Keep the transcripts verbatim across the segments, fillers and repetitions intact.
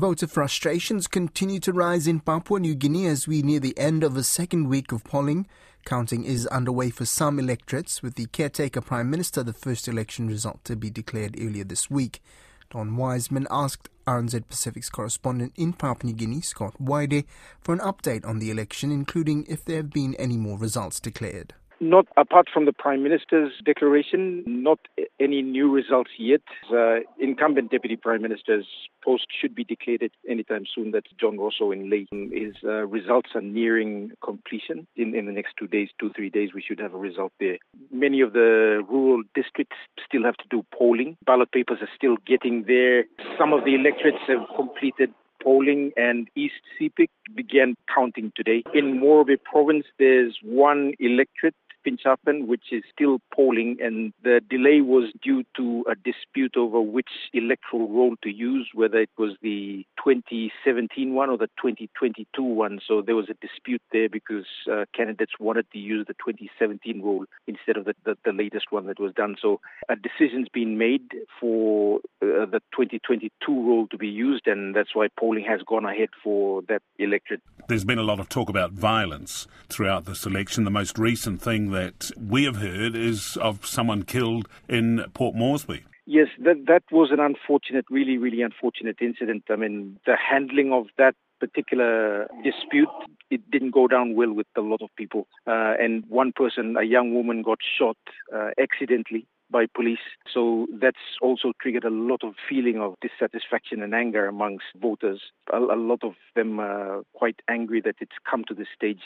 Voter frustrations continue to rise in Papua New Guinea as we near the end of a second week of polling. Counting is underway for some electorates, with the caretaker Prime Minister the first election result to be declared earlier this week. Don Wiseman asked R N Z Pacific's correspondent in Papua New Guinea, Scott Waide, for an update on the election, including if there have been any more results declared. Not apart from the Prime Minister's declaration, not any new results yet. The incumbent Deputy Prime Minister's post should be declared anytime soon. That's John Rosso in Ley. His uh, results are nearing completion. In, in the next two days, two, three days, we should have a result there. Many of the rural districts still have to do polling. Ballot papers are still getting there. Some of the electorates have completed polling, and East Sepik began counting today. In Morobe province, there's one electorate, Pinchapen, which is still polling, and the delay was due to a dispute over which electoral roll to use, whether it was the twenty seventeen one or the twenty twenty-two one. So there was a dispute there because uh, candidates wanted to use the twenty seventeen roll instead of the, the, the latest one that was done. So a decision's been made for uh, the twenty twenty-two roll to be used, and that's why polling has gone ahead for that electorate. There's been a lot of talk about violence throughout this election. The most recent thing that we have heard is of someone killed in Port Moresby. Yes, that that was an unfortunate, really, really unfortunate incident. I mean, the handling of that particular dispute, it didn't go down well with a lot of people. Uh, and one person, a young woman, got shot uh, accidentally by police. So that's also triggered a lot of feeling of dissatisfaction and anger amongst voters. A, a lot of them are quite angry that it's come to this stage.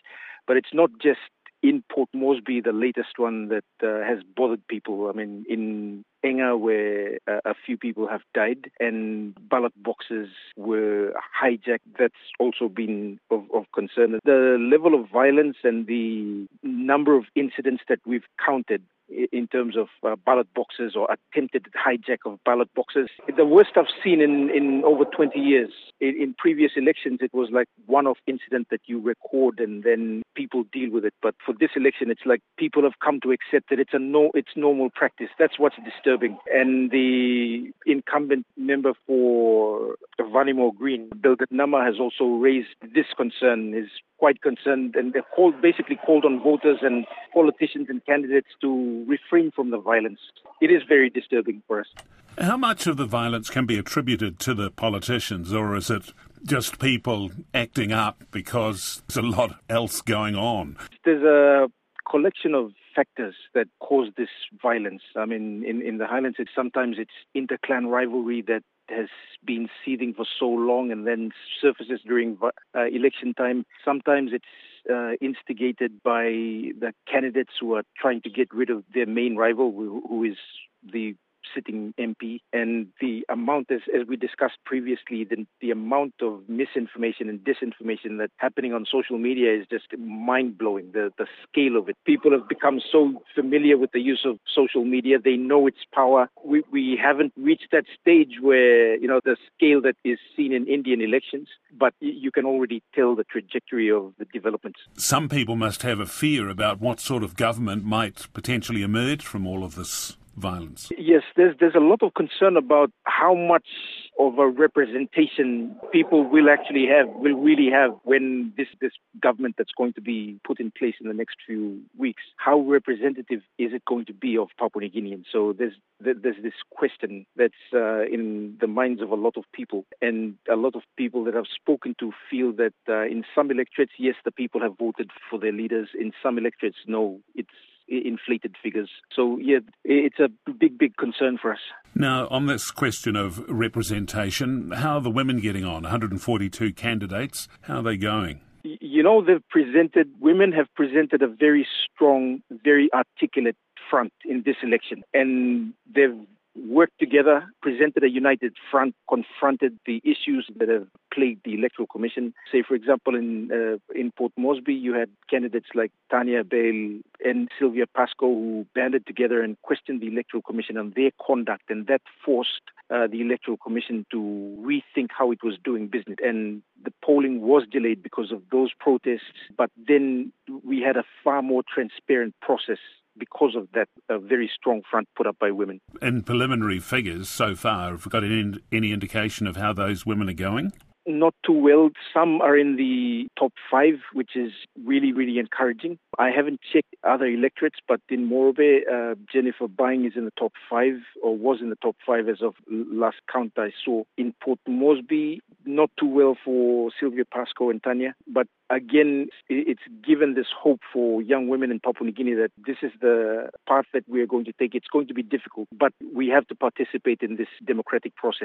But it's not just in Port Moresby, the latest one that uh, has bothered people. I mean, in Enga, where uh, a few people have died and ballot boxes were hijacked, that's also been of, of concern. The level of violence and the number of incidents that we've counted in terms of uh, ballot boxes or attempted hijack of ballot boxes, the worst I've seen in, in over twenty years. In, in previous elections, it was like one-off incident that you record and then people deal with it. But for this election, it's like people have come to accept that it's a no, it's normal practice. That's what's disturbing. And the incumbent member for Vanimo Green, Belden Namah, has also raised this concern, is quite concerned, and they've called, basically called on voters and politicians and candidates to refrain from the violence. It is very disturbing for us. How much of the violence can be attributed to the politicians, or is it just people acting up because there's a lot else going on? There's a collection of factors that cause this violence. I mean, in, in the Highlands, it's sometimes it's inter-clan rivalry that has been seething for so long and then surfaces during uh, election time. Sometimes it's uh, instigated by the candidates who are trying to get rid of their main rival, who, who is the sitting M P, and the amount, as, as we discussed previously, the, the amount of misinformation and disinformation that's happening on social media is just mind-blowing, the, the scale of it. People have become so familiar with the use of social media, they know its power. We, we haven't reached that stage where, you know, the scale that is seen in Indian elections, but you can already tell the trajectory of the developments. Some people must have a fear about what sort of government might potentially emerge from all of this violence. Yes, there's there's a lot of concern about how much of a representation people will actually have, will really have when this, this government that's going to be put in place in the next few weeks, how representative is it going to be of Papua New Guineans? So there's there's this question that's uh, in the minds of a lot of people, and a lot of people that I've spoken to feel that uh, in some electorates, yes, the people have voted for their leaders. In some electorates, no, it's inflated figures. So, yeah, it's a big, big concern for us. Now, on this question of representation, how are the women getting on? one hundred forty-two candidates, how are they going? You know, they've presented, women have presented a very strong, very articulate front in this election. And they've worked together, presented a united front, confronted the issues that have plagued the Electoral Commission. Say, for example, in uh, in Port Moresby, you had candidates like Tania Bale and Sylvia Pascoe who banded together and questioned the Electoral Commission on their conduct, and that forced uh, the Electoral Commission to rethink how it was doing business. And the polling was delayed because of those protests, but then we had a far more transparent process because of that a very strong front put up by women. And preliminary figures so far, have we got any, any indication of how those women are going? not too well. Some are in the top five, which is really, really encouraging. I haven't checked other electorates, but in Morobe, uh, Jennifer Bying is in the top five, or was in the top five as of last count I saw. In Port Moresby, not too well for Sylvia Pascoe and Tania. But again, it's given this hope for young women in Papua New Guinea that this is the path that we're going to take. It's going to be difficult, but we have to participate in this democratic process.